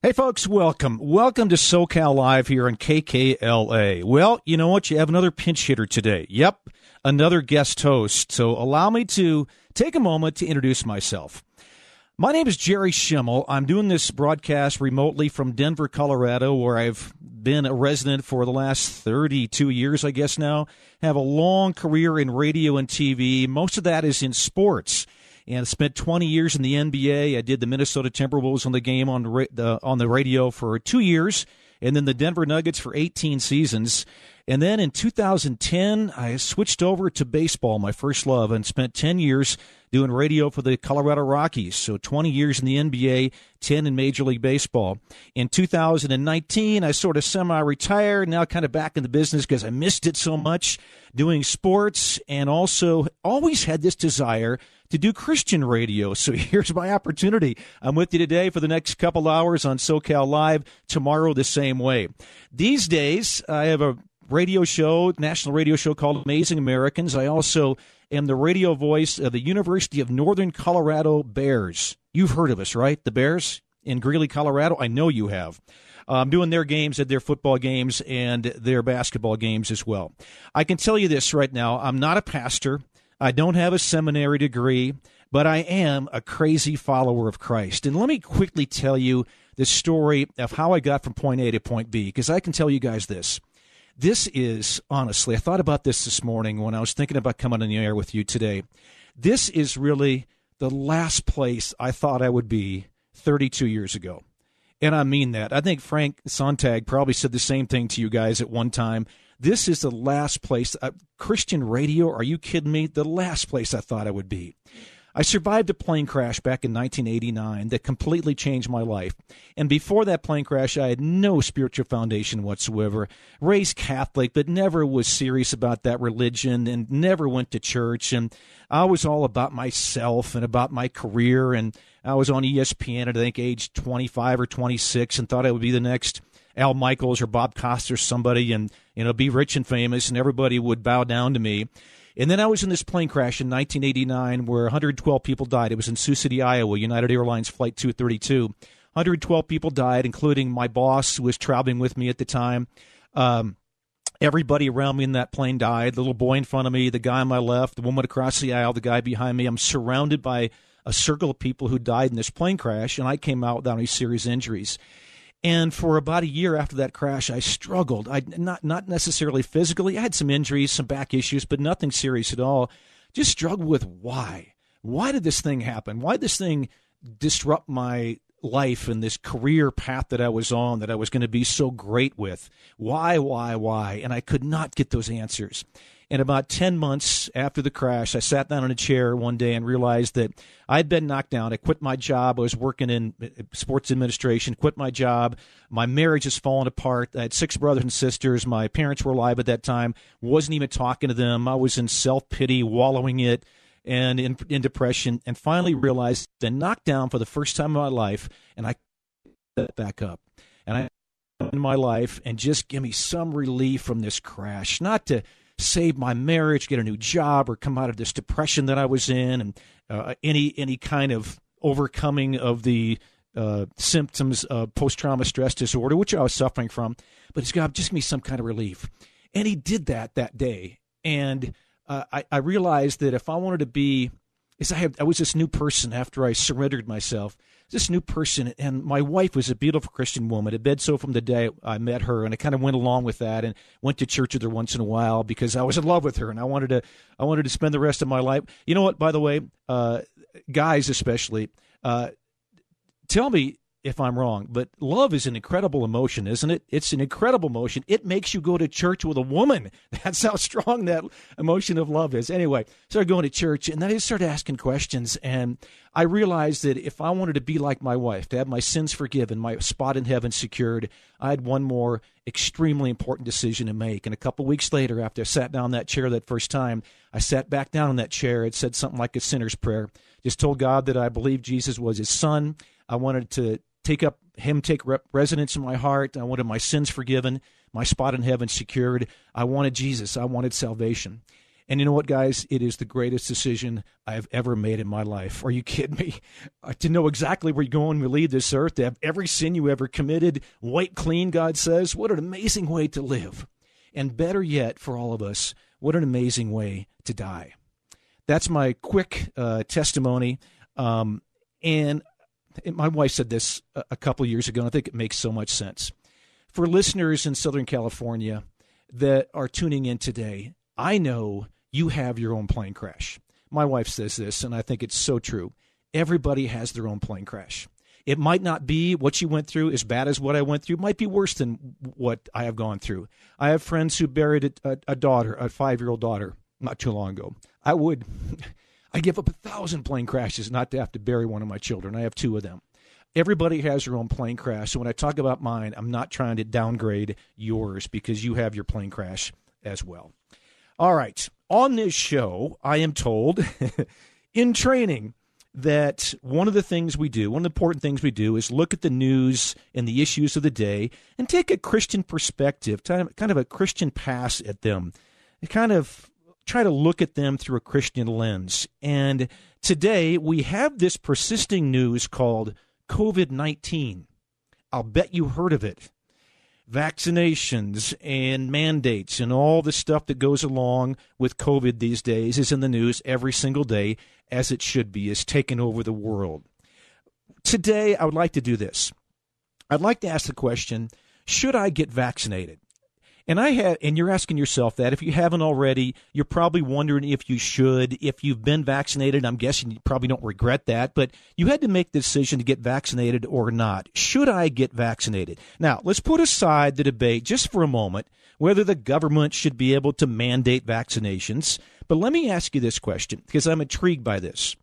Hey, folks, welcome. Welcome to SoCal Live here on KKLA. Well, you know what? You have another pinch hitter today. Yep, another guest host. So allow me to take a moment to introduce myself. My name is Jerry Schemmel. I'm doing this broadcast remotely from Denver, Colorado, where I've been a resident for the last 32 years, I guess now. Have a long career in radio and TV. Most of that is in sports. And spent 20 years in the NBA. I did the Minnesota Timberwolves on the game on the radio for 2 years, and then the Denver Nuggets for 18 seasons. And then in 2010, I switched over to baseball, my first love, and spent 10 years doing radio for the Colorado Rockies. So 20 years in the NBA, 10 in Major League Baseball. In 2019, I sort of semi-retired, now kind of back in the business because I missed it so much, doing sports, and also always had this desire to do Christian radio. So here's my opportunity. I'm with you today for the next couple hours on SoCal Live, tomorrow the same way. These days, I have a radio show, national radio show called Amazing Americans. I also am the radio voice of the University of Northern Colorado Bears. You've heard of us, right? The Bears in Greeley, Colorado? I know you have. I'm doing their games at their football games and their basketball games as well. I can tell you this right now. I'm not a pastor. I don't have a seminary degree, but I am a crazy follower of Christ. And let me quickly tell you the story of how I got from point A to point B, because I can tell you guys this. This is, honestly, I thought about this morning when I was thinking about coming on the air with you today. This is really the last place I thought I would be 32 years ago. And I mean that. I think Frank Sontag probably said the same thing to you guys at one time. This is the last place, Christian radio, are you kidding me? The last place I thought I would be. I survived a plane crash back in 1989 that completely changed my life. And before that plane crash, I had no spiritual foundation whatsoever. Raised Catholic, but never was serious about that religion and never went to church. And I was all about myself and about my career. And I was on ESPN at, I think, age 25 or 26 and thought I would be the next Al Michaels or Bob Costas or somebody, and be rich and famous, and everybody would bow down to me. And then I was in this plane crash in 1989 where 112 people died. It was in Sioux City, Iowa, United Airlines Flight 232. 112 people died, including my boss, who was traveling with me at the time. Everybody around me in that plane died. The little boy in front of me, the guy on my left, the woman across the aisle, the guy behind me. I'm surrounded by a circle of people who died in this plane crash, and I came out without any serious injuries. And for about a year after that crash, I struggled. Not necessarily physically. I had some injuries, some back issues, but nothing serious at all. Just struggled with why. Why did this thing happen? Why did this thing disrupt my life and this career path that I was on, that I was going to be so great with? Why? And I could not get those answers. And about 10 months after the crash, I sat down in a chair one day and realized that I'd been knocked down. I quit my job. I was working in sports administration, quit my job. My marriage has fallen apart. I had 6 brothers and sisters. My parents were alive at that time. Wasn't even talking to them. I was in self-pity, wallowing it, and in depression, and finally realized I'd been knocked down for the first time in my life, and I got back up. And I in my life, and just give me some relief from this crash, not to save my marriage, get a new job, or come out of this depression that I was in, and any kind of overcoming of the symptoms of post-trauma stress disorder, which I was suffering from. But it's got just give me some kind of relief. And he did that day. And I realized that if I wanted to be, I was this new person after I surrendered myself, this new person, and my wife was a beautiful Christian woman. It been so from the day I met her, and I kind of went along with that and went to church with her once in a while because I was in love with her, and I wanted to spend the rest of my life. You know what, by the way, guys especially, tell me if I'm wrong, but love is an incredible emotion, isn't it? It's an incredible emotion. It makes you go to church with a woman. That's how strong that emotion of love is. Anyway, started going to church, and then I started asking questions, and I realized that if I wanted to be like my wife, to have my sins forgiven, my spot in heaven secured, I had one more extremely important decision to make. And a couple weeks later, after I sat down in that chair that first time, I sat back down in that chair. It said something like a sinner's prayer. Just told God that I believed Jesus was his son. I wanted to take residence in my heart. I wanted my sins forgiven, my spot in heaven secured. I wanted Jesus. I wanted salvation. And you know what, guys? It is the greatest decision I have ever made in my life. Are you kidding me? To know exactly where you're going to leave this earth, to have every sin you ever committed wiped clean, God says, what an amazing way to live. And better yet, for all of us, what an amazing way to die. That's my quick testimony. And my wife said this a couple years ago, and I think it makes so much sense. For listeners in Southern California that are tuning in today, I know you have your own plane crash. My wife says this, and I think it's so true. Everybody has their own plane crash. It might not be what you went through as bad as what I went through. It might be worse than what I have gone through. I have friends who buried a daughter, a 5-year-old daughter, not too long ago. I give up 1,000 plane crashes not to have to bury one of my children. I have 2 of them. Everybody has their own plane crash. So when I talk about mine, I'm not trying to downgrade yours because you have your plane crash as well. All right. On this show, I am told in training that one of the important things we do is look at the news and the issues of the day and take a Christian perspective, kind of a Christian pass at them. Kind of try to look at them through a Christian lens. And today we have this persisting news called COVID-19. I'll bet you heard of it. Vaccinations and mandates and all the stuff that goes along with COVID these days is in the news every single day, as it should be, is taken over the world. Today, I would like to do this. I'd like to ask the question, should I get vaccinated? And you're asking yourself that. If you haven't already, you're probably wondering if you should. If you've been vaccinated, I'm guessing you probably don't regret that. But you had to make the decision to get vaccinated or not. Should I get vaccinated? Now, let's put aside the debate just for a moment whether the government should be able to mandate vaccinations. But let me ask you this question because I'm intrigued by this.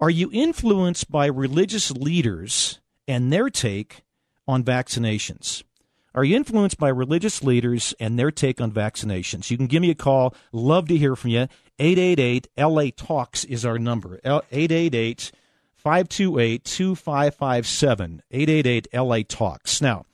Are you influenced by religious leaders and their take on vaccinations? Are you influenced by religious leaders and their take on vaccinations? You can give me a call. Love to hear from you. 888-LA-TALKS is our number. 888-528-2557. 888-LA-TALKS. Now,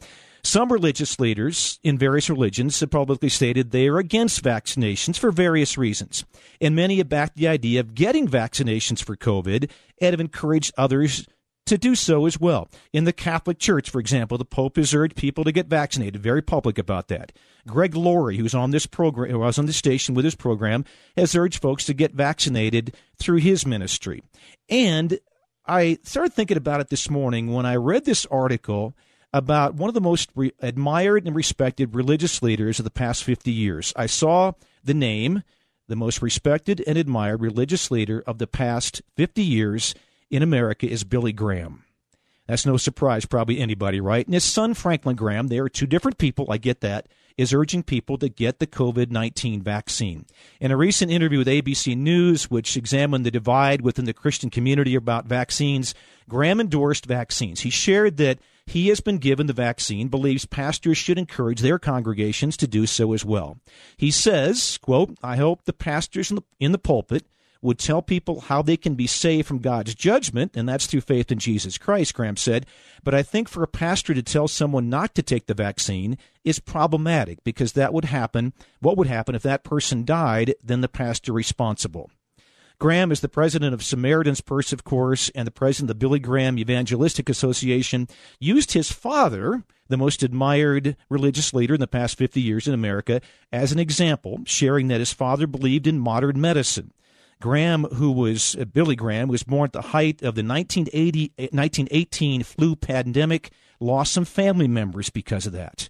some religious leaders in various religions have publicly stated they are against vaccinations for various reasons. And many have backed the idea of getting vaccinations for COVID and have encouraged others to do so as well. In the Catholic Church, for example, the Pope has urged people to get vaccinated, very public about that. Greg Laurie, who's on this program, who was on the station with his program, has urged folks to get vaccinated through his ministry. And I started thinking about it this morning when I read this article about one of the most admired and respected religious leaders of the past 50 years. I saw the name, the most respected and admired religious leader of the past 50 years in America is Billy Graham. That's no surprise, probably anybody, right? And his son, Franklin Graham, they are 2 different people, I get that, is urging people to get the COVID-19 vaccine. In a recent interview with ABC News, which examined the divide within the Christian community about vaccines, Graham endorsed vaccines. He shared that he has been given the vaccine, believes pastors should encourage their congregations to do so as well. He says, quote, "I hope the pastors in the pulpit would tell people how they can be saved from God's judgment, and that's through faith in Jesus Christ," Graham said. "But I think for a pastor to tell someone not to take the vaccine is problematic because that would happen. What would happen if that person died? Then the pastor responsible." Graham is the president of Samaritan's Purse, of course, and the president of the Billy Graham Evangelistic Association, used his father, the most admired religious leader in the past 50 years in America, as an example, sharing that his father believed in modern medicine. Billy Graham, was born at the height of the 1918 flu pandemic, lost some family members because of that.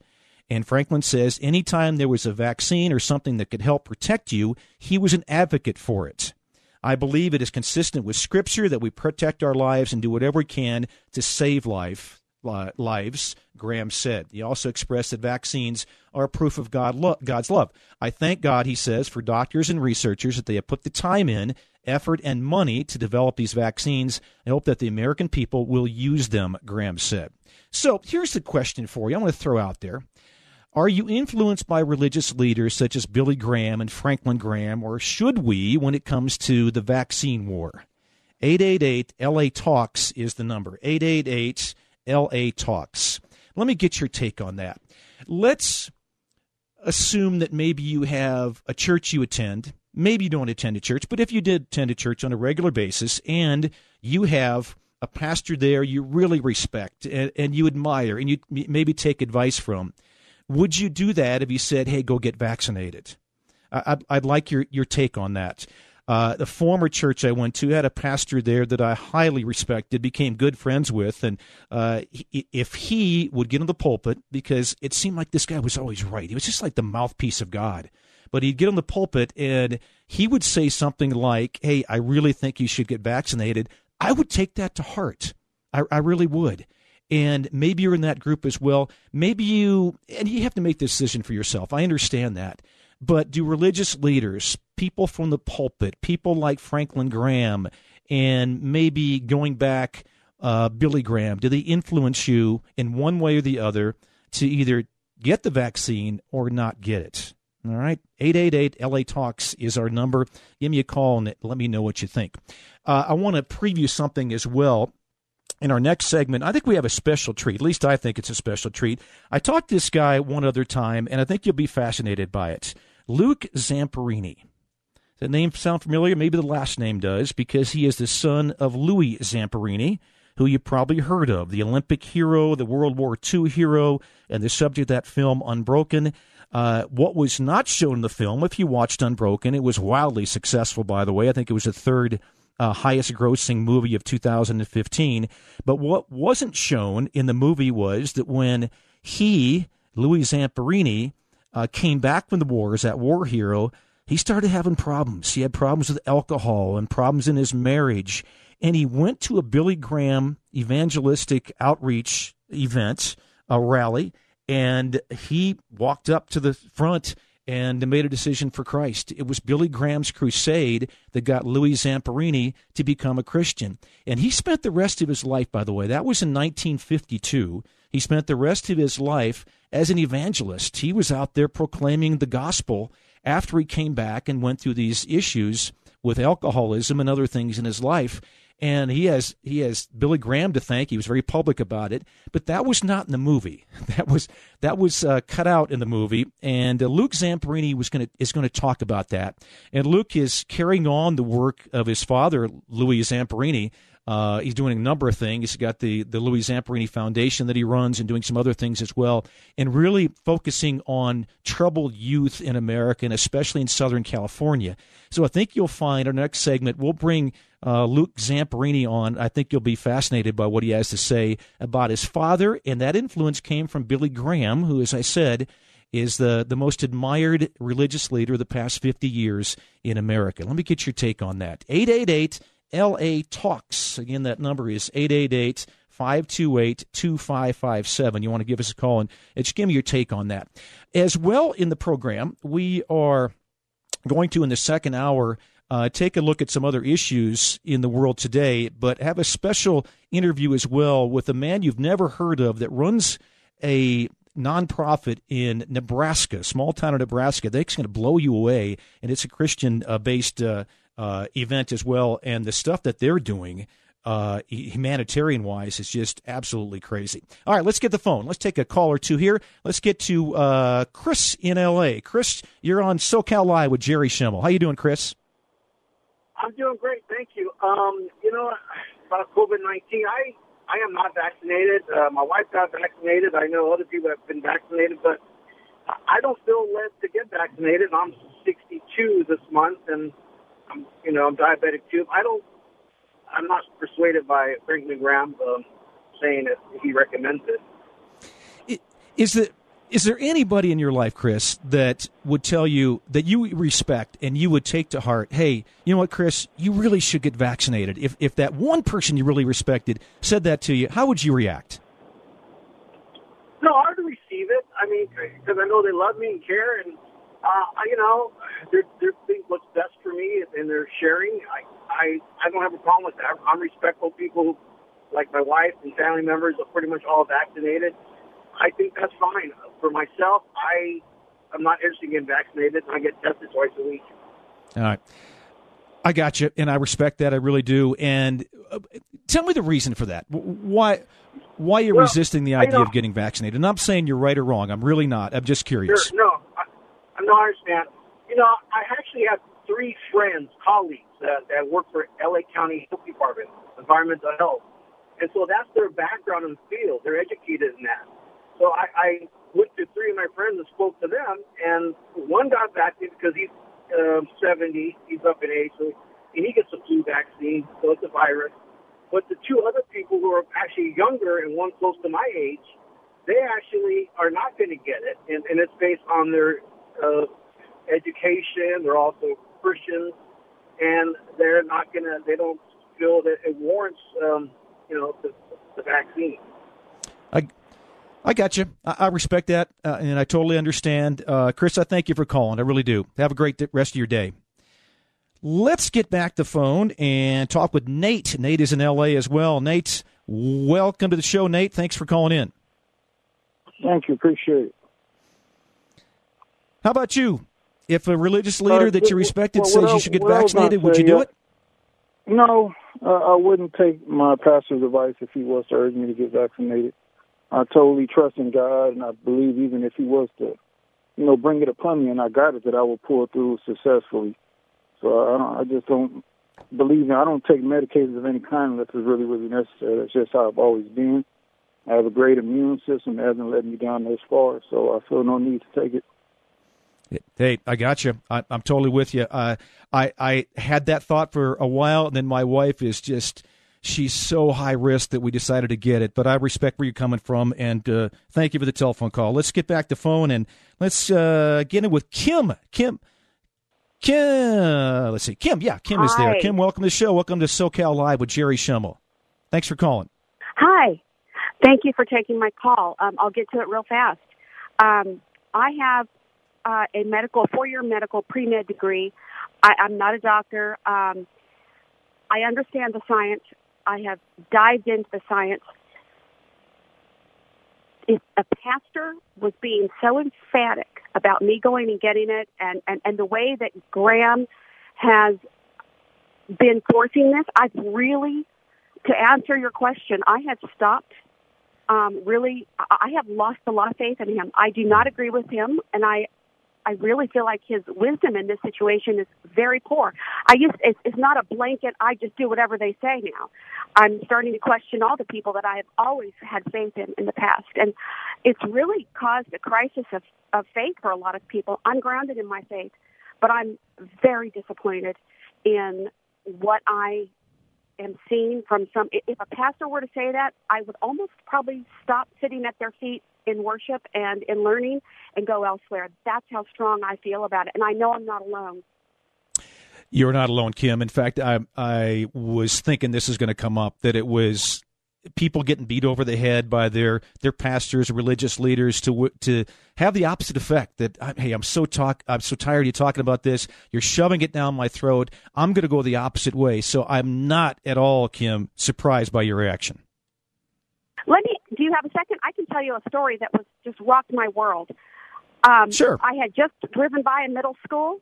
And Franklin says anytime there was a vaccine or something that could help protect you, he was an advocate for it. "I believe it is consistent with Scripture that we protect our lives and do whatever we can to save life," lives, Graham said. He also expressed that vaccines are proof of God's love. I thank God, he says, for doctors and researchers that they have put the time in, effort, and money to develop these vaccines. I hope that the American people will use them, Graham said. So here's the question for you I want to throw out there. Are you influenced by religious leaders such as Billy Graham and Franklin Graham, or should we when it comes to the vaccine war? 888-LA-TALKS is the number, 888-LA-TALKS. Let me get your take on that. Let's assume that maybe you have a church you attend. Maybe you don't attend a church, but if you did attend a church on a regular basis and you have a pastor there you really respect and you admire and you maybe take advice from, would you do that if he said, hey, go get vaccinated? I'd like your take on that. The former church I went to had a pastor there that I highly respected, became good friends with, and if he would get in the pulpit, because it seemed like this guy was always right. He was just like the mouthpiece of God. But he'd get on the pulpit, and he would say something like, hey, I really think you should get vaccinated. I would take that to heart. I really would. And maybe you're in that group as well. Maybe you, and you have to make the decision for yourself. I understand that. But do religious leaders, people from the pulpit, people like Franklin Graham, and maybe going back Billy Graham, do they influence you in one way or the other to either get the vaccine or not get it? All right, 888-LA-TALKS is our number. Give me a call and let me know what you think. I want to preview something as well. In our next segment, I think we have a special treat. At least I think it's a special treat. I talked to this guy one other time, and I think you'll be fascinated by it. Luke Zamperini. Does that name sound familiar? Maybe the last name does, because he is the son of Louis Zamperini, who you probably heard of, the Olympic hero, the World War II hero, and the subject of that film, Unbroken. What was not shown in the film, if you watched Unbroken, it was wildly successful, by the way. I think it was the third highest-grossing movie of 2015. But what wasn't shown in the movie was that when he, Louis Zamperini, came back from the war as that war hero, he started having problems. He had problems with alcohol and problems in his marriage. And he went to a Billy Graham evangelistic outreach event, a rally, and he walked up to the front and made a decision for Christ. It was Billy Graham's crusade that got Louis Zamperini to become a Christian. And he spent the rest of his life, by the way. That was in 1952. He spent the rest of his life as an evangelist. He was out there proclaiming the gospel after he came back and went through these issues with alcoholism and other things in his life. And he has Billy Graham to thank. He was very public about it, but that was not in the movie. That was cut out in the movie. And Luke Zamperini is going to talk about that. And Luke is carrying on the work of his father, Louis Zamperini. He's doing a number of things. He's got the Louis Zamperini Foundation that he runs and doing some other things as well, and really focusing on troubled youth in America, and especially in Southern California. So I think you'll find our next segment, we'll bring Luke Zamperini on. I think you'll be fascinated by what he has to say about his father, and that influence came from Billy Graham, who, as I said, is the most admired religious leader of the past 50 years in America. Let me get your take on that. 888 LA Talks. Again, that number is 888-528-2557. You want to give us a call and just give me your take on that. As well in the program, we are going to, in the second hour, take a look at some other issues in the world today, but have a special interview as well with a man you've never heard of that runs a nonprofit in Nebraska, small town of Nebraska. That's going to blow you away, and it's a Christian-based event as well, and the stuff that they're doing humanitarian-wise is just absolutely crazy. All right, let's get the phone. Let's take a call or two here. Let's get to Chris in L.A. Chris, you're on SoCal Live with Jerry Schemmel. How you doing, Chris? I'm doing great, thank you. About COVID-19, I am not vaccinated. My wife got vaccinated. I know other people have been vaccinated, but I don't feel led to get vaccinated. I'm 62 this month, and I'm diabetic too. I'm not persuaded by Franklin Graham saying that he recommends it. Is there anybody in your life, Chris, that would tell you that you respect and you would take to heart, hey, you know what, Chris, you really should get vaccinated? If that one person you really respected said that to you, how would you react? No, hard to receive it. I mean, because I know they love me and care, and you know, they're thinking what's best for me, and they're sharing. I don't have a problem with that. I'm respectful of people like my wife and family members are pretty much all vaccinated. I think that's fine. For myself, I'm not interested in getting vaccinated, and I get tested twice a week. All right. I got you, and I respect that. I really do. And tell me the reason for that. Why you're resisting the idea of getting vaccinated? And I'm saying you're right or wrong. I'm really not. I'm just curious. Sure. No, I understand. You know, I actually have three friends, colleagues that work for LA County Health Department, Environmental Health, and so that's their background in the field. They're educated in that. So I went to three of my friends and spoke to them, and one got vaccinated because he's 70, he's up in age, so, and he gets the flu vaccine, so it's a virus. But the two other people who are actually younger and one close to my age, they actually are not going to get it, and it's based on their education. They're also Christians, and they're not going to. They don't feel that it warrants, the vaccine. I got you. I respect that, and I totally understand. Chris, I thank you for calling. I really do. Have a great rest of your day. Let's get back to the phone and talk with Nate. Nate is in L.A. as well. Nate, welcome to the show, Nate. Thanks for calling in. Thank you. Appreciate it. How about you? If a religious leader that you respected says you should get vaccinated, would you do it? No, I wouldn't take my pastor's advice if he was to urge me to get vaccinated. I totally trust in God, and I believe even if he was to, bring it upon me and I got it, that I would pull through successfully. So I just don't believe in. I don't take medications of any kind unless it's really, really necessary. That's just how I've always been. I have a great immune system that hasn't let me down this far, so I feel no need to take it. Hey, I got you. I'm totally with you. I had that thought for a while, and then my wife is just... She's so high risk that we decided to get it, but I respect where you're coming from, and thank you for the telephone call. Let's get back to the phone, and let's get in with Kim. Kim, let's see. Kim, yeah, Kim Hi. Is there. Kim, welcome to the show. Welcome to SoCal Live with Jerry Schemmel. Thanks for calling. Hi. Thank you for taking my call. I'll get to it real fast. I have a four-year medical pre-med degree. I'm not a doctor. I understand the science. I have dived into the science. If a pastor was being so emphatic about me going and getting it and the way that Graham has been forcing this, I've really, to answer your question, I have stopped. I have lost a lot of faith in him. I do not agree with him, and I really feel like his wisdom in this situation is very poor. It's not a blanket, I just do whatever they say now. I'm starting to question all the people that I have always had faith in the past. And it's really caused a crisis of faith for a lot of people. I'm grounded in my faith, but I'm very disappointed in what I am seeing from some. If a pastor were to say that, I would almost probably stop sitting at their feet in worship and in learning and go elsewhere. That's how strong I feel about it. And I know I'm not alone. You're not alone, Kim. In fact, I was thinking this is going to come up, that it was people getting beat over the head by their pastors, religious leaders, to have the opposite effect that, hey, I'm so tired of you talking about this. You're shoving it down my throat. I'm going to go the opposite way. So I'm not at all, Kim, surprised by your reaction. Do you have a second? I can tell you a story that just rocked my world. Sure. I had just driven by a middle school,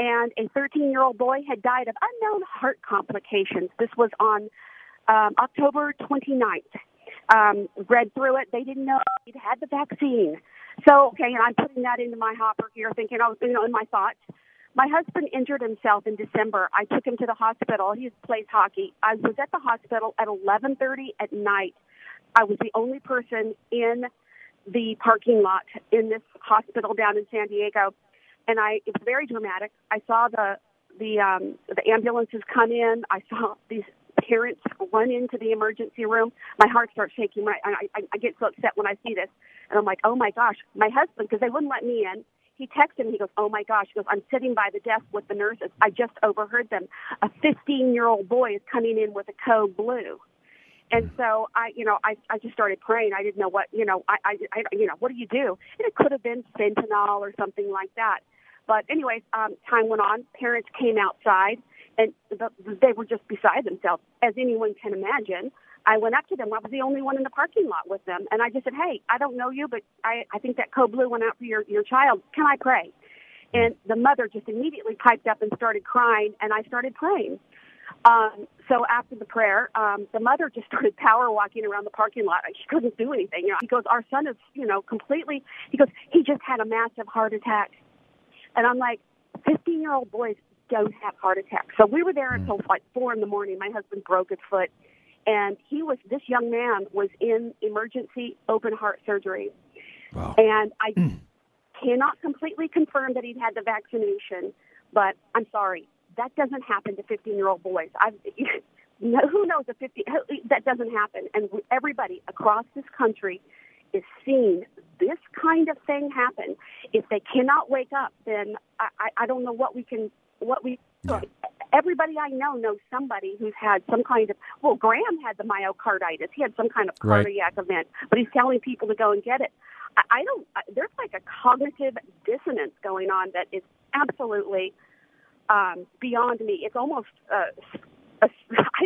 and a 13-year-old boy had died of unknown heart complications. This was on October 29th. Read through it. They didn't know he'd had the vaccine. So, okay, and I'm putting that into my hopper here, thinking, in my thoughts. My husband injured himself in December. I took him to the hospital. He plays hockey. I was at the hospital at 11:30 at night. I was the only person in the parking lot in this hospital down in San Diego, and it was very dramatic. I saw the ambulances come in. I saw these parents run into the emergency room. My heart starts shaking. I get so upset when I see this, and I'm like, oh, my gosh. My husband, because they wouldn't let me in, he texted me. He goes, oh, my gosh. He goes, I'm sitting by the desk with the nurses. I just overheard them. A 15-year-old boy is coming in with a code blue. And so I just started praying. I didn't know what, what do you do? And it could have been fentanyl or something like that. But anyways, time went on. Parents came outside, and they were just beside themselves, as anyone can imagine. I went up to them. I was the only one in the parking lot with them. And I just said, hey, I don't know you, but I think that code blue went out for your child. Can I pray? And the mother just immediately piped up and started crying, and I started praying. So after the prayer, the mother just started power walking around the parking lot. She couldn't do anything. He goes, our son is, completely, he just had a massive heart attack. And I'm like, 15-year-old boys don't have heart attacks. So we were there until like 4 in the morning. My husband broke his foot, and this young man was in emergency open heart surgery. Wow. And I cannot completely confirm that he'd had the vaccination, but I'm sorry. That doesn't happen to 15-year-old boys. Who knows if that doesn't happen? And everybody across this country is seeing this kind of thing happen. If they cannot wake up, then I don't know what we. Everybody I know knows somebody who's had some kind of. Well, Graham had the myocarditis. He had some kind of cardiac event, but he's telling people to go and get it. I don't. There's like a cognitive dissonance going on that is absolutely. Beyond me. It's almost, I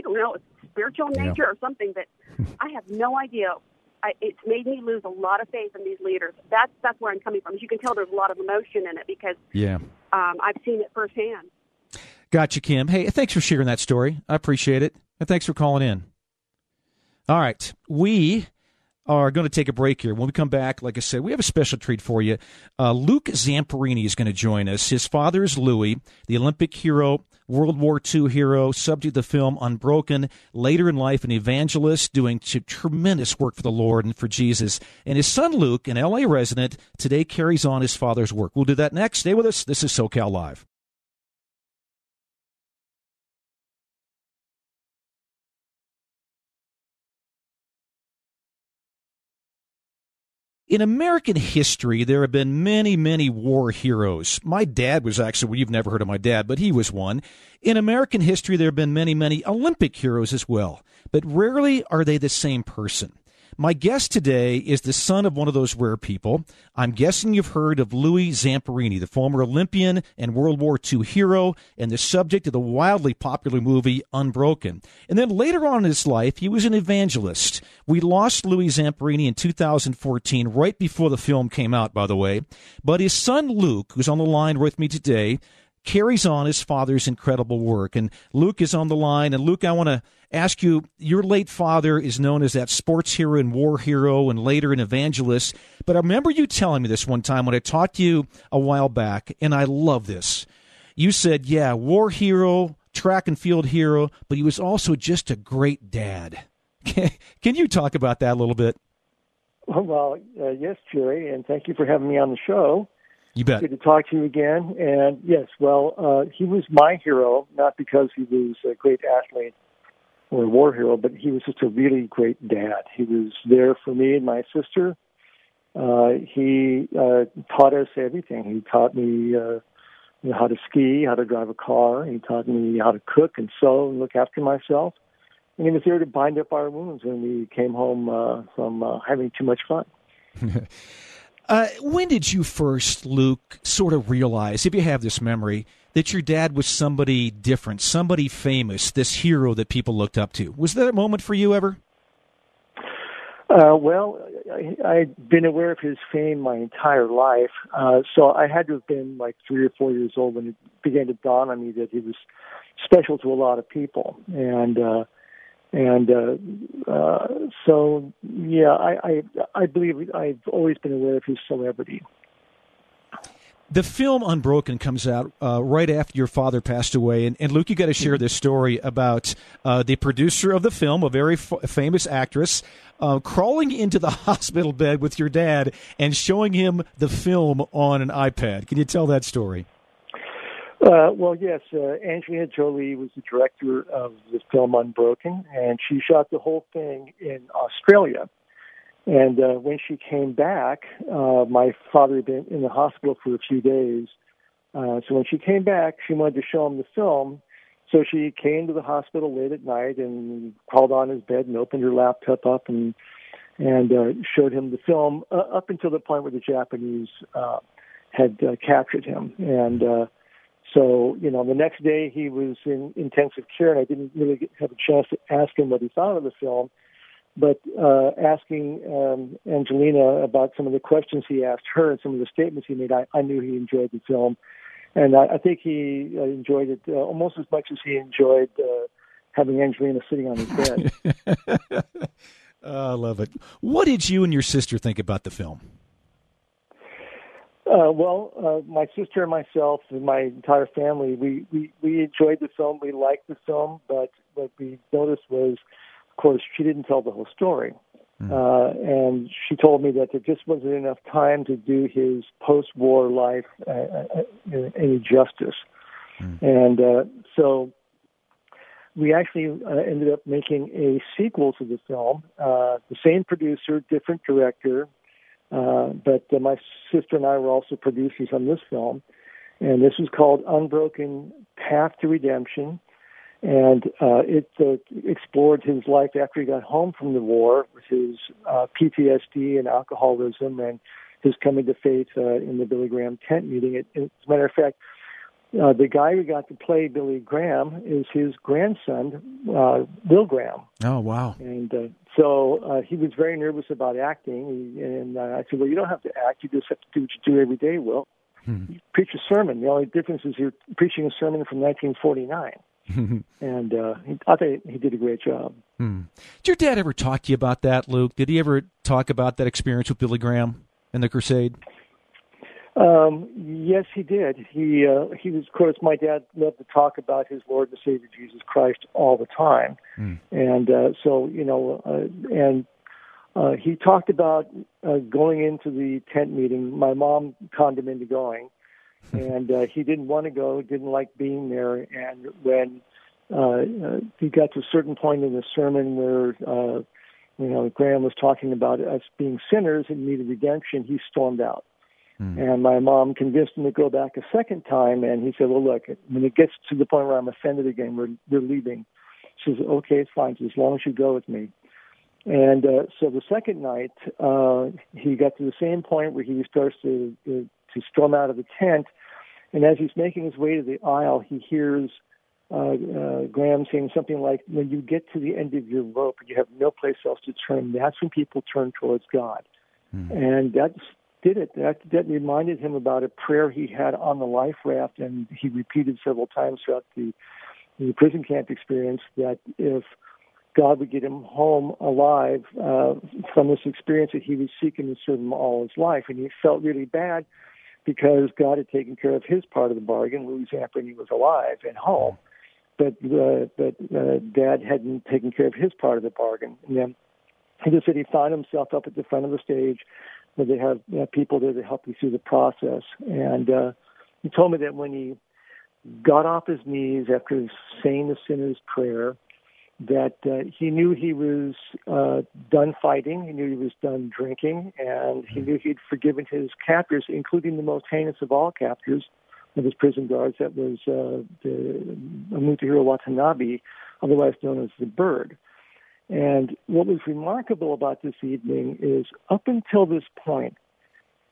don't know, spiritual nature or something that I have no idea. It's made me lose a lot of faith in these leaders. That's where I'm coming from. As you can tell, there's a lot of emotion in it because I've seen it firsthand. Gotcha, Kim. Hey, thanks for sharing that story. I appreciate it. And thanks for calling in. All right. We are going to take a break here. When we come back, like I said, we have a special treat for you. Luke Zamperini is going to join us. His father is Louis, the Olympic hero, World War II hero, subject of the film Unbroken, later in life an evangelist doing tremendous work for the Lord and for Jesus. And his son Luke, an LA resident, today carries on his father's work. We'll do that next. Stay with us. This is SoCal Live. In American history, there have been many, many war heroes. My dad was you've never heard of my dad, but he was one. In American history, there have been many, many Olympic heroes as well, but rarely are they the same person. My guest today is the son of one of those rare people. I'm guessing you've heard of Louis Zamperini, the former Olympian and World War II hero and the subject of the wildly popular movie Unbroken. And then later on in his life, he was an evangelist. We lost Louis Zamperini in 2014, right before the film came out, by the way. But his son, Luke, who's on the line with me today, carries on his father's incredible work. And Luke is on the line. And Luke, I want to ask you, your late father is known as that sports hero and war hero and later an evangelist. But I remember you telling me this one time when I talked to you a while back, and I love this. You said, war hero, track and field hero, but he was also just a great dad. Can you talk about that a little bit? Well, yes, Jerry, and thank you for having me on the show. You bet. Good to talk to you again. And yes, he was my hero, not because he was a great athlete or a war hero, but he was just a really great dad. He was there for me and my sister. He taught us everything. He taught me how to ski, how to drive a car. He taught me how to cook and sew and look after myself. And he was there to bind up our wounds when we came home from having too much fun. When did you first, Luke, sort of realize, if you have this memory, that your dad was somebody different, somebody famous, this hero that people looked up to? Was that a moment for you ever? I'd been aware of his fame my entire life, so I had to have been like 3 or 4 years old when it began to dawn on me that he was special to a lot of people. I believe I've always been aware of his celebrity. The film Unbroken comes out right after your father passed away. And Luke, you got to share this story about the producer of the film, a very famous actress, crawling into the hospital bed with your dad and showing him the film on an iPad. Can you tell that story? Angelina Jolie was the director of the film Unbroken, and she shot the whole thing in Australia. And when she came back, my father had been in the hospital for a few days. So when she came back, she wanted to show him the film. So she came to the hospital late at night and crawled on his bed and opened her laptop up and showed him the film up until the point where the Japanese had captured him. And so, you know, the next day he was in intensive care, and I didn't really have a chance to ask him what he thought of the film. But asking Angelina about some of the questions he asked her and some of the statements he made, I knew he enjoyed the film. And I think he enjoyed it almost as much as he enjoyed having Angelina sitting on his bed. I love it. What did you and your sister think about the film? My sister and myself and my entire family, we enjoyed the film. We liked the film, but what we noticed was, of course, she didn't tell the whole story. And she told me that there just wasn't enough time to do his post-war life any justice. And so we actually ended up making a sequel to the film, the same producer, different director, but my sister and I were also producers on this film. And this was called Unbroken: Path to Redemption. And it explored his life after he got home from the war with his PTSD and alcoholism and his coming to faith in the Billy Graham tent meeting. As a matter of fact, the guy who got to play Billy Graham is his grandson, Will Graham. Oh, wow. And so he was very nervous about acting. And I said, well, you don't have to act. You just have to do what you do every day, Will. You preach a sermon. The only difference is you're preaching a sermon from 1949. And I think he did a great job. Did your dad ever talk to you about that, Luke? Did he ever talk about that experience with Billy Graham and the crusade? Yes, he did. He was, of course, my dad loved to talk about his Lord and Savior Jesus Christ all the time. And so he talked about going into the tent meeting. My mom conned him into going. And he didn't want to go, didn't like being there. And when he got to a certain point in the sermon where, Graham was talking about us being sinners and needed redemption, he stormed out. And my mom convinced him to go back a second time. And he said, well, look, when it gets to the point where I'm offended again, we're leaving. She said, okay, it's fine, as long as you go with me. And so the second night, he got to the same point where he starts to storm out of the tent, and as he's making his way to the aisle, he hears Graham saying something like, when you get to the end of your rope and you have no place else to turn, that's when people turn towards God. And that did it. That reminded him about a prayer he had on the life raft, and he repeated several times throughout the prison camp experience that if God would get him home alive from this experience, that he was seeking to serve him all his life. And he felt really bad because God had taken care of his part of the bargain. Louis Zamperini was alive and home, but Dad hadn't taken care of his part of the bargain. And then he just said he found himself up at the front of the stage where they have people there to help you through the process. And he told me that when he got off his knees after saying the sinner's prayer, that he knew he was done fighting, he knew he was done drinking, and he knew he'd forgiven his captors, including the most heinous of all captors of his prison guards, that was Mutsuhiro Watanabe, otherwise known as the Bird. And what was remarkable about this evening is up until this point,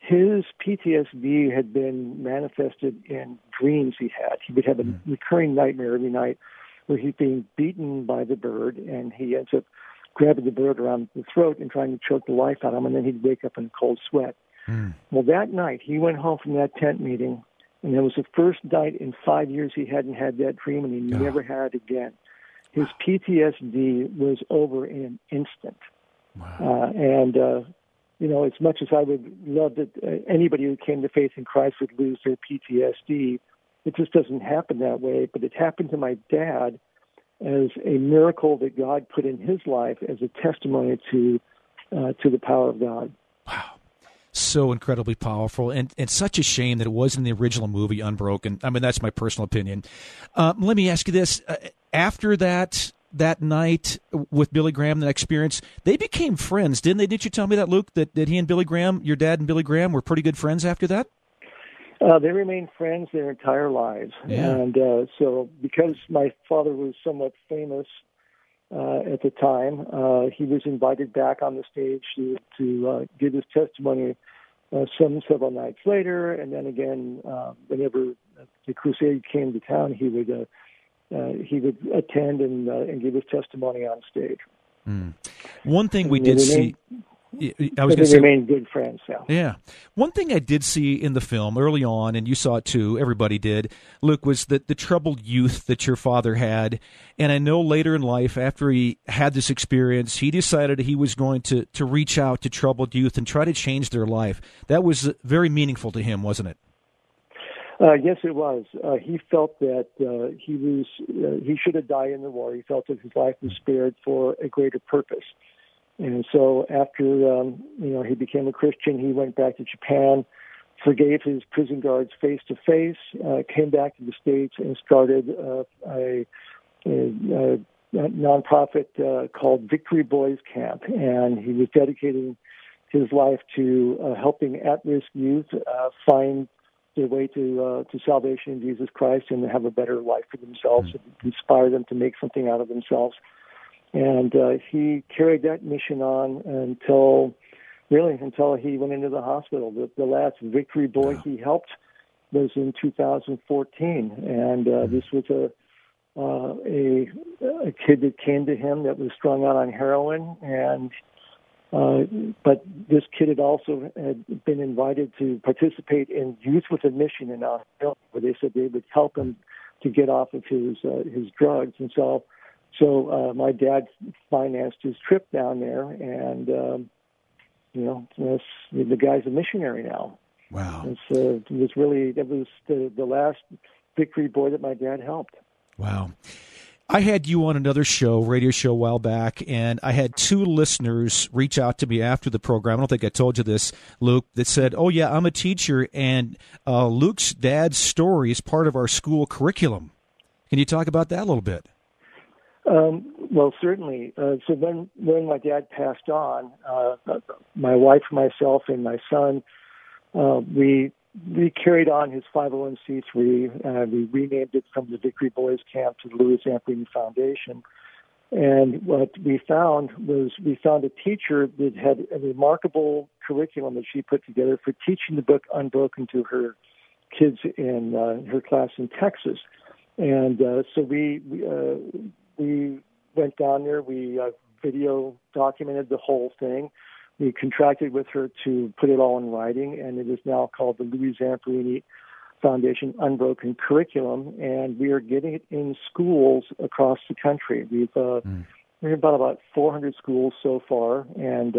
his PTSD had been manifested in dreams he had. He would have a recurring nightmare every night where he's being beaten by the Bird, and he ends up grabbing the Bird around the throat and trying to choke the life out of him, and then he'd wake up in a cold sweat. Well, that night, he went home from that tent meeting, and it was the first night in 5 years he hadn't had that dream, and he never had it again. His PTSD was over in an instant. And as much as I would love that anybody who came to faith in Christ would lose their PTSD, it just doesn't happen that way, but it happened to my dad as a miracle that God put in his life as a testimony to the power of God. Wow. So incredibly powerful, and such a shame that it wasn't in the original movie, Unbroken. I mean, that's my personal opinion. Let me ask you this. After that night with Billy Graham, that experience, they became friends, didn't they? Did you tell me that, Luke, that he and Billy Graham, your dad and Billy Graham, were pretty good friends after that? They remained friends their entire lives. Yeah. And so because my father was somewhat famous at the time, he was invited back on the stage to give his testimony several nights later. And then again, whenever the crusade came to town, he would attend and give his testimony on stage. Mm. One thing we did see... They remain good friends. So. Yeah. One thing I did see in the film early on, and you saw it too, everybody did, Luke, was that the troubled youth that your father had. And I know later in life, after he had this experience, he decided he was going to reach out to troubled youth and try to change their life. That was very meaningful to him, wasn't it? Yes, it was. He felt that he should have died in the war. He felt that his life was spared for a greater purpose. And so after, he became a Christian, he went back to Japan, forgave his prison guards face-to-face, came back to the States and started a nonprofit called Victory Boys Camp. And he was dedicating his life to helping at-risk youth find their way to salvation in Jesus Christ and have a better life for themselves, and inspire them to make something out of themselves. And he carried that mission on until he went into the hospital. The last Victory Boy he helped was in 2014, and this was a kid that came to him that was strung out on heroin, and but this kid had been invited to participate in Youth With A Mission in Australia, where they said they would help him to get off of his drugs, and so. So my dad financed his trip down there, and the guy's a missionary now. Wow! And so it was the last Victory Boy that my dad helped. Wow! I had you on another radio show a while back, and I had two listeners reach out to me after the program. I don't think I told you this, Luke, that said, "Oh yeah, I'm a teacher, and Luke's dad's story is part of our school curriculum." Can you talk about that a little bit? Well, certainly. So when my dad passed on, my wife, myself, and my son, we carried on his 501c3. We renamed it from the Victory Boys Camp to the Louis Zamperini Foundation. And what we found a teacher that had a remarkable curriculum that she put together for teaching the book Unbroken to her kids in her class in Texas. And so we went down there. We video documented the whole thing. We contracted with her to put it all in writing, and it is now called the Louis Zamperini Foundation Unbroken Curriculum. And we are getting it in schools across the country. We're about 400 schools so far, and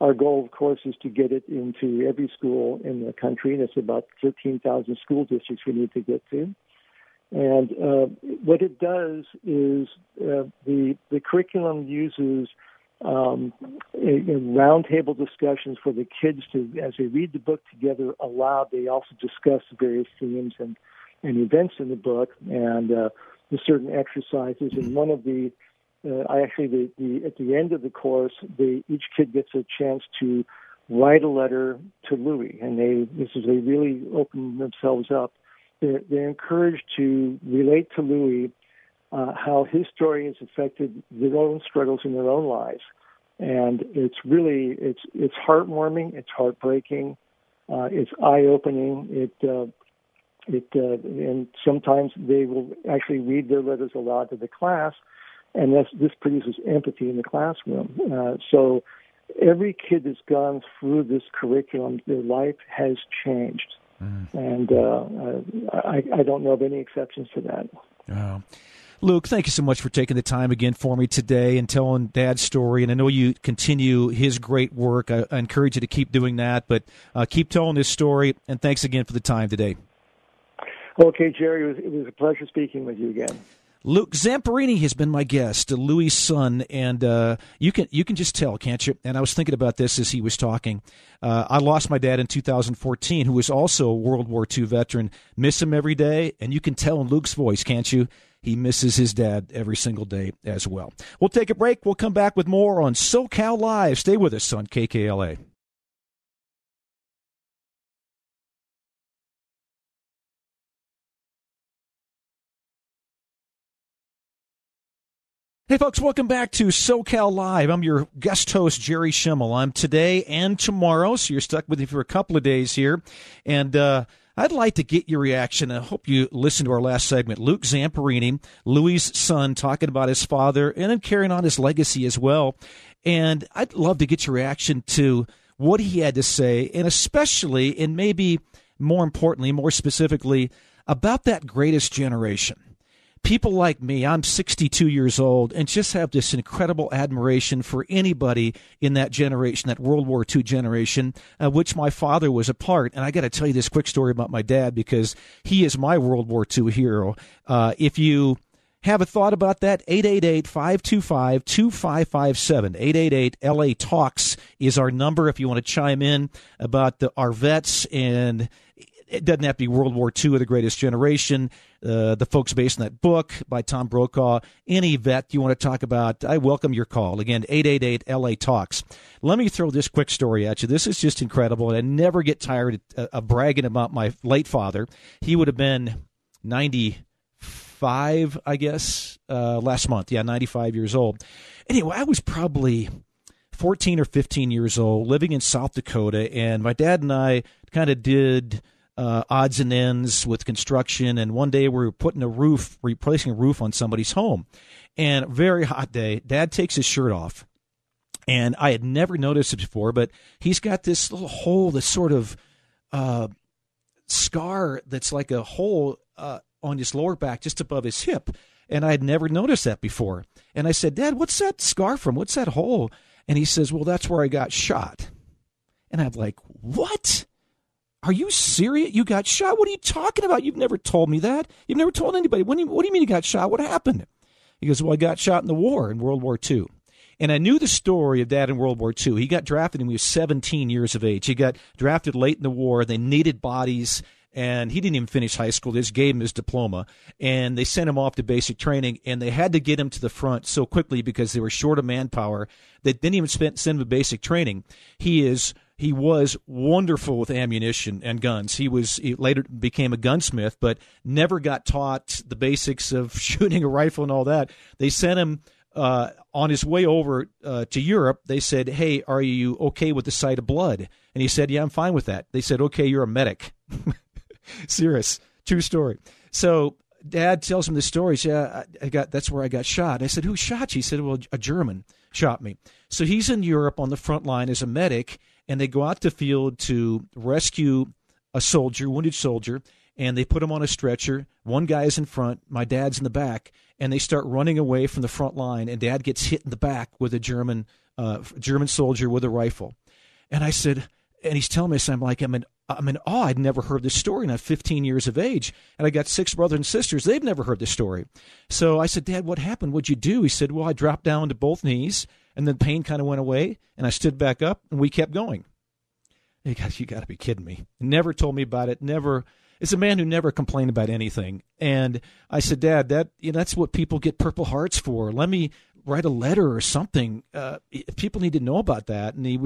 our goal, of course, is to get it into every school in the country. That's about 13,000 school districts we need to get to. And what it does is the curriculum uses roundtable discussions for the kids to, as they read the book together aloud, they also discuss the various themes and events in the book and the certain exercises. And one of at the end of the course, each kid gets a chance to write a letter to Louis, and they really open themselves up. They're encouraged to relate to Louis how his story has affected their own struggles in their own lives, and it's heartwarming, it's heartbreaking, it's eye-opening. And sometimes they will actually read their letters aloud to the class, and this produces empathy in the classroom. So every kid that's gone through this curriculum, their life has changed. And I don't know of any exceptions to that. Oh. Luke, thank you so much for taking the time again for me today and telling Dad's story. And I know you continue his great work. I encourage you to keep doing that, but keep telling his story. And thanks again for the time today. Okay, Jerry, it was a pleasure speaking with you again. Luke Zamperini has been my guest, Louis' son, and you can just tell, can't you? And I was thinking about this as he was talking. I lost my dad in 2014, who was also a World War II veteran. Miss him every day, and you can tell in Luke's voice, can't you? He misses his dad every single day as well. We'll take a break. We'll come back with more on SoCal Live. Stay with us on KKLA. Hey, folks, welcome back to SoCal Live. I'm your guest host, Jerry Schemmel. I'm today and tomorrow, so you're stuck with me for a couple of days here. And I'd like to get your reaction. I hope you listened to our last segment. Luke Zamperini, Louis' son, talking about his father and then carrying on his legacy as well. And I'd love to get your reaction to what he had to say, and especially, and maybe more importantly, more specifically, about that greatest generation. People like me, I'm 62 years old, and just have this incredible admiration for anybody in that generation, that World War II generation, which my father was a part. And I got to tell you this quick story about my dad, because he is my World War II hero. If you have a thought about that, 888-525-2557. 888-LA-TALKS is our number if you want to chime in about our vets, and it doesn't have to be World War II or the Greatest Generation. The folks based on that book by Tom Brokaw, any vet you want to talk about, I welcome your call. Again, 888-LA-TALKS. Let me throw this quick story at you. This is just incredible, and I never get tired of bragging about my late father. He would have been 95, I guess, last month. Yeah, 95 years old. Anyway, I was probably 14 or 15 years old, living in South Dakota, and my dad and I kind of did odds and ends with construction, and one day we were putting a roof, replacing a roof on somebody's home, and a very hot day. Dad takes his shirt off, and I had never noticed it before, but he's got this little hole, this sort of scar that's like a hole on his lower back, just above his hip, and I had never noticed that before. And I said, "Dad, what's that scar from? What's that hole?" And he says, "Well, that's where I got shot." And I'm like, "What? Are you serious? You got shot? What are you talking about? You've never told me that. You've never told anybody. What do you mean you got shot? What happened?" He goes, "Well, I got shot in the war, in World War II." And I knew the story of Dad in World War II. He got drafted when he was 17 years of age. He got drafted late in the war. They needed bodies, and he didn't even finish high school. They just gave him his diploma, and they sent him off to basic training, and they had to get him to the front so quickly because they were short of manpower. They didn't even send him to basic training. He was wonderful with ammunition and guns. He later became a gunsmith, but never got taught the basics of shooting a rifle and all that. They sent him on his way over to Europe. They said, "Hey, are you okay with the sight of blood?" And he said, "Yeah, I'm fine with that." They said, "Okay, you're a medic." Serious, true story. So Dad tells him the story. "Yeah, that's where I got shot." I said, "Who shot you?" He said, "Well, a German shot me." So he's in Europe on the front line as a medic, and they go out to field to rescue a soldier, wounded soldier, and they put him on a stretcher. One guy is in front, my dad's in the back, and they start running away from the front line, and Dad gets hit in the back with a German soldier with a rifle. And I said, and he's telling me this, I'm in awe. I'd never heard this story, and I'm 15 years of age, and I got 6 brothers and sisters. They've never heard this story. So I said, "Dad, what happened? What'd you do?" He said, "Well, I dropped down to both knees, and then pain kind of went away, and I stood back up, and we kept going." You got to be kidding me. Never told me about it. Never. It's a man who never complained about anything. And I said, "Dad, that's what people get Purple Hearts for. Let me write a letter or something. People need to know about that." And he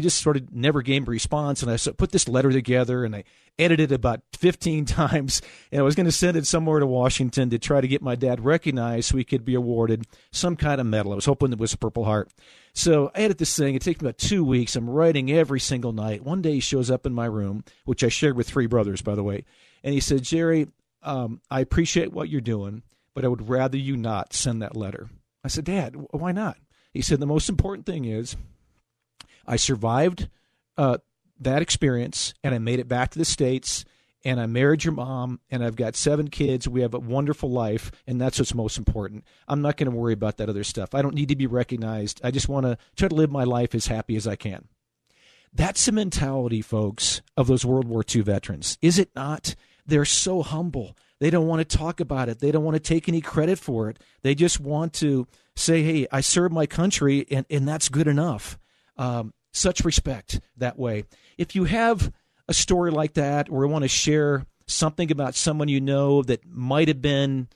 just sort of never gave a response. And I put this letter together, and I edited it about 15 times. And I was going to send it somewhere to Washington to try to get my dad recognized so he could be awarded some kind of medal. I was hoping it was a Purple Heart. So I edit this thing. It takes me about 2 weeks. I'm writing every single night. One day he shows up in my room, which I shared with 3 brothers, by the way. And he said, "Jerry, I appreciate what you're doing, but I would rather you not send that letter." I said, "Dad, why not?" He said, "The most important thing is I survived that experience, and I made it back to the States, and I married your mom, and I've got 7 kids. We have a wonderful life, and that's what's most important. I'm not going to worry about that other stuff. I don't need to be recognized. I just want to try to live my life as happy as I can." That's the mentality, folks, of those World War II veterans, is it not? They're so humble. They don't want to talk about it. They don't want to take any credit for it. They just want to say, "Hey, I served my country, and that's good enough." Such respect that way. If you have a story like that, or want to share something about someone you know that might have been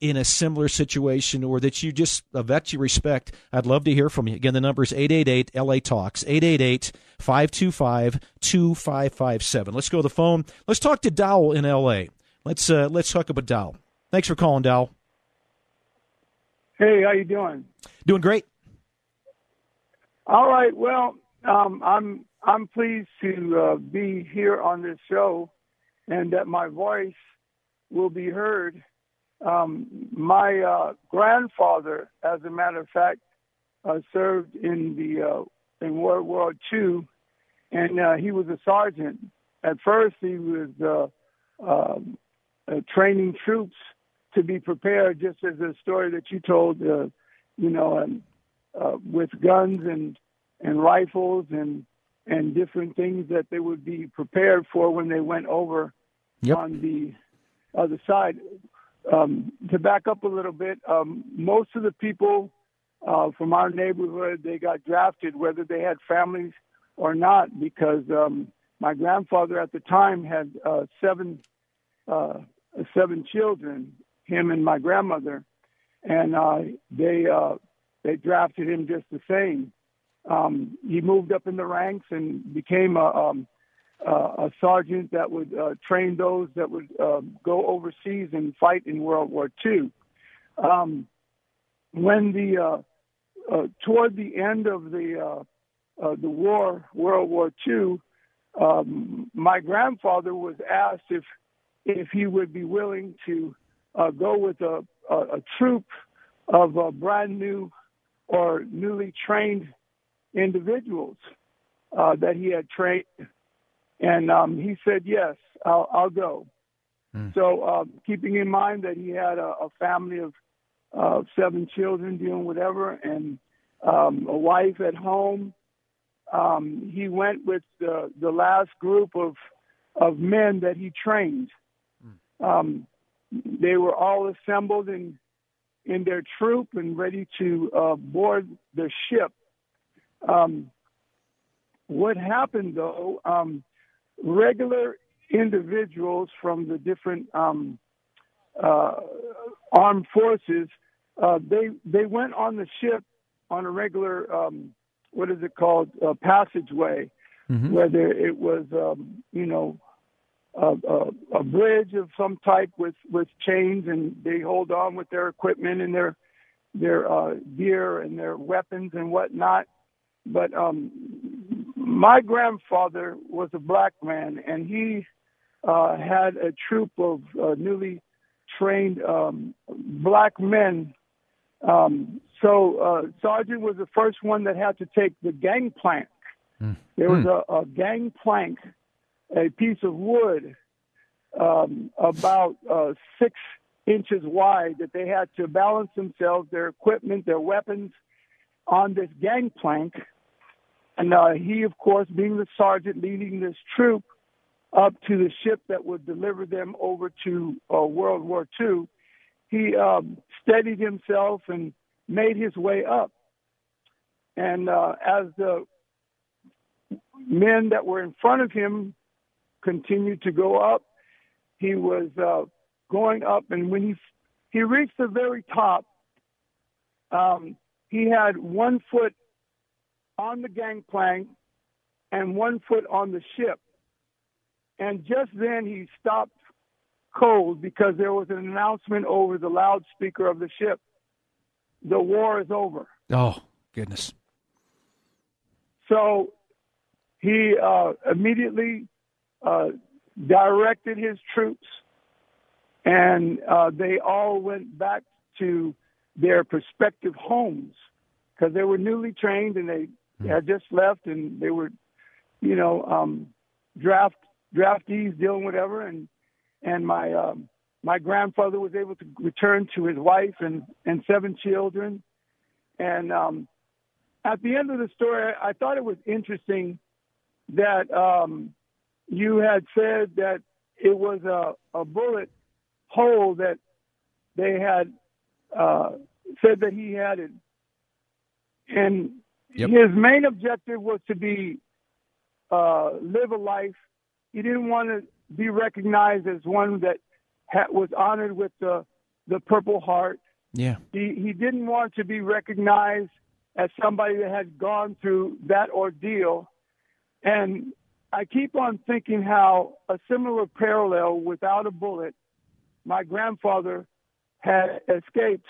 in a similar situation, or that you just a vet you respect, I'd love to hear from you. Again, the number is 888-LA-TALKS, 888-525-2557. Let's go to the phone. Let's talk to Dowell in L.A. Let's hook up with Dowell. Thanks for calling, Dowell. Hey, how you doing? Doing great. All right. Well, I'm pleased to be here on this show, and that my voice will be heard. My grandfather, as a matter of fact, served in the in World War II, and he was a sergeant. At first, he was training troops to be prepared, just as the story that you told, with guns and rifles and different things that they would be prepared for when they went over on the other side. To back up a little bit, most of the people from our neighborhood, they got drafted, whether they had families or not, because my grandfather at the time had seven children, him and my grandmother, and they drafted him just the same. He moved up in the ranks and became a sergeant that would train those that would go overseas and fight in World War II. When toward the end of the war, World War II, my grandfather was asked if he would be willing to go with a troop of brand new or newly trained individuals that he had trained. And he said, yes, I'll go. Mm. So keeping in mind that he had a family of seven children doing whatever and a wife at home, he went with the last group of men that he trained. Mm. They were all assembled in their troop and ready to board the ship. What happened, though, regular individuals from the different armed forces, they went on the ship on a regular, passageway, mm-hmm. whether it was, a bridge of some type with chains, and they hold on with their equipment and their gear and their weapons and whatnot. But my grandfather was a black man, and he had a troop of newly trained black men. So Sergeant was the first one that had to take the gangplank. Mm. There was a gangplank, a piece of wood about 6 inches wide that they had to balance themselves, their equipment, their weapons, on this gangplank. And he, of course, being the sergeant, leading this troop up to the ship that would deliver them over to World War II, he steadied himself and made his way up. And as the men that were in front of him continued to go up, he was going up. And when he reached the very top, he had 1 foot on the gangplank and 1 foot on the ship. And just then he stopped cold because there was an announcement over the loudspeaker of the ship. The war is over. Oh, goodness. So he immediately directed his troops, and they all went back to their prospective homes because they were newly trained and they had just left, and they were, draftees dealing whatever. And my grandfather was able to return to his wife and seven children. And at the end of the story, I thought it was interesting that you had said that it was a bullet hole that they had said that he had it. And his main objective was to be live a life. He didn't want to be recognized as one that was honored with the Purple Heart. Yeah, he didn't want to be recognized as somebody that had gone through that ordeal. And I keep on thinking how a similar parallel, without a bullet, my grandfather had escaped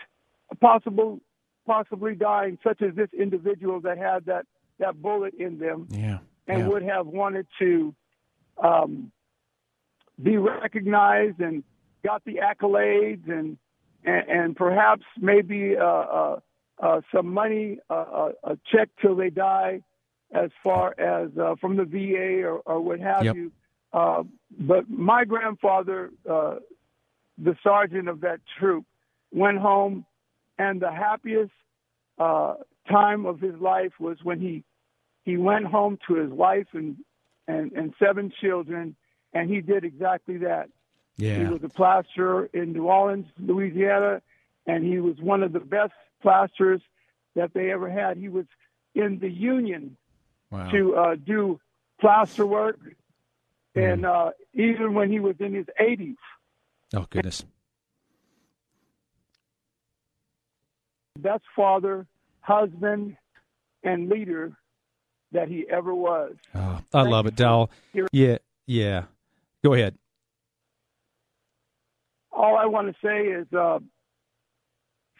possibly dying, such as this individual that had that bullet in them, and would have wanted to be recognized and got the accolades and perhaps maybe some money, a check till they die, as far as from the VA or what have you. But my grandfather, the sergeant of that troop, went home, and the happiest time of his life was when he went home to his wife and seven children, and he did exactly that. Yeah. He was a plasterer in New Orleans, Louisiana, and he was one of the best plasterers that they ever had. He was in the union to do plaster work, and even when he was in his 80s. Oh, goodness. Best father, husband, and leader that he ever was. Oh, I love it, Dal. Yeah. Go ahead. All I want to say is,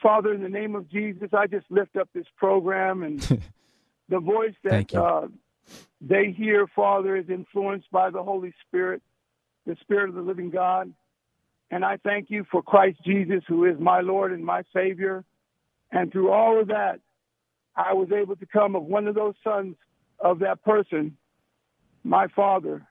Father, in the name of Jesus, I just lift up this program, and the voice that they hear, Father, is influenced by the Holy Spirit, the Spirit of the living God. And I thank you for Christ Jesus, who is my Lord and my Savior. And through all of that, I was able to come of one of those sons of that person, my father.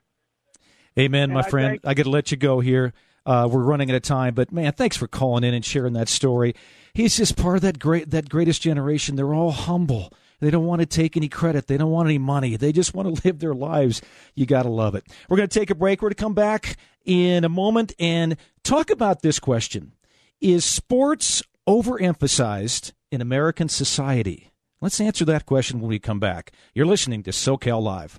Amen, and my friend. I got to let you go here. We're running out of time, but man, thanks for calling in and sharing that story. He's just part of that greatest generation. They're all humble. They don't want to take any credit. They don't want any money. They just want to live their lives. You got to love it. We're going to take a break. We're going to come back in a moment and talk about this question. Is sports overemphasized in American society? Let's answer that question when we come back. You're listening to SoCal Live.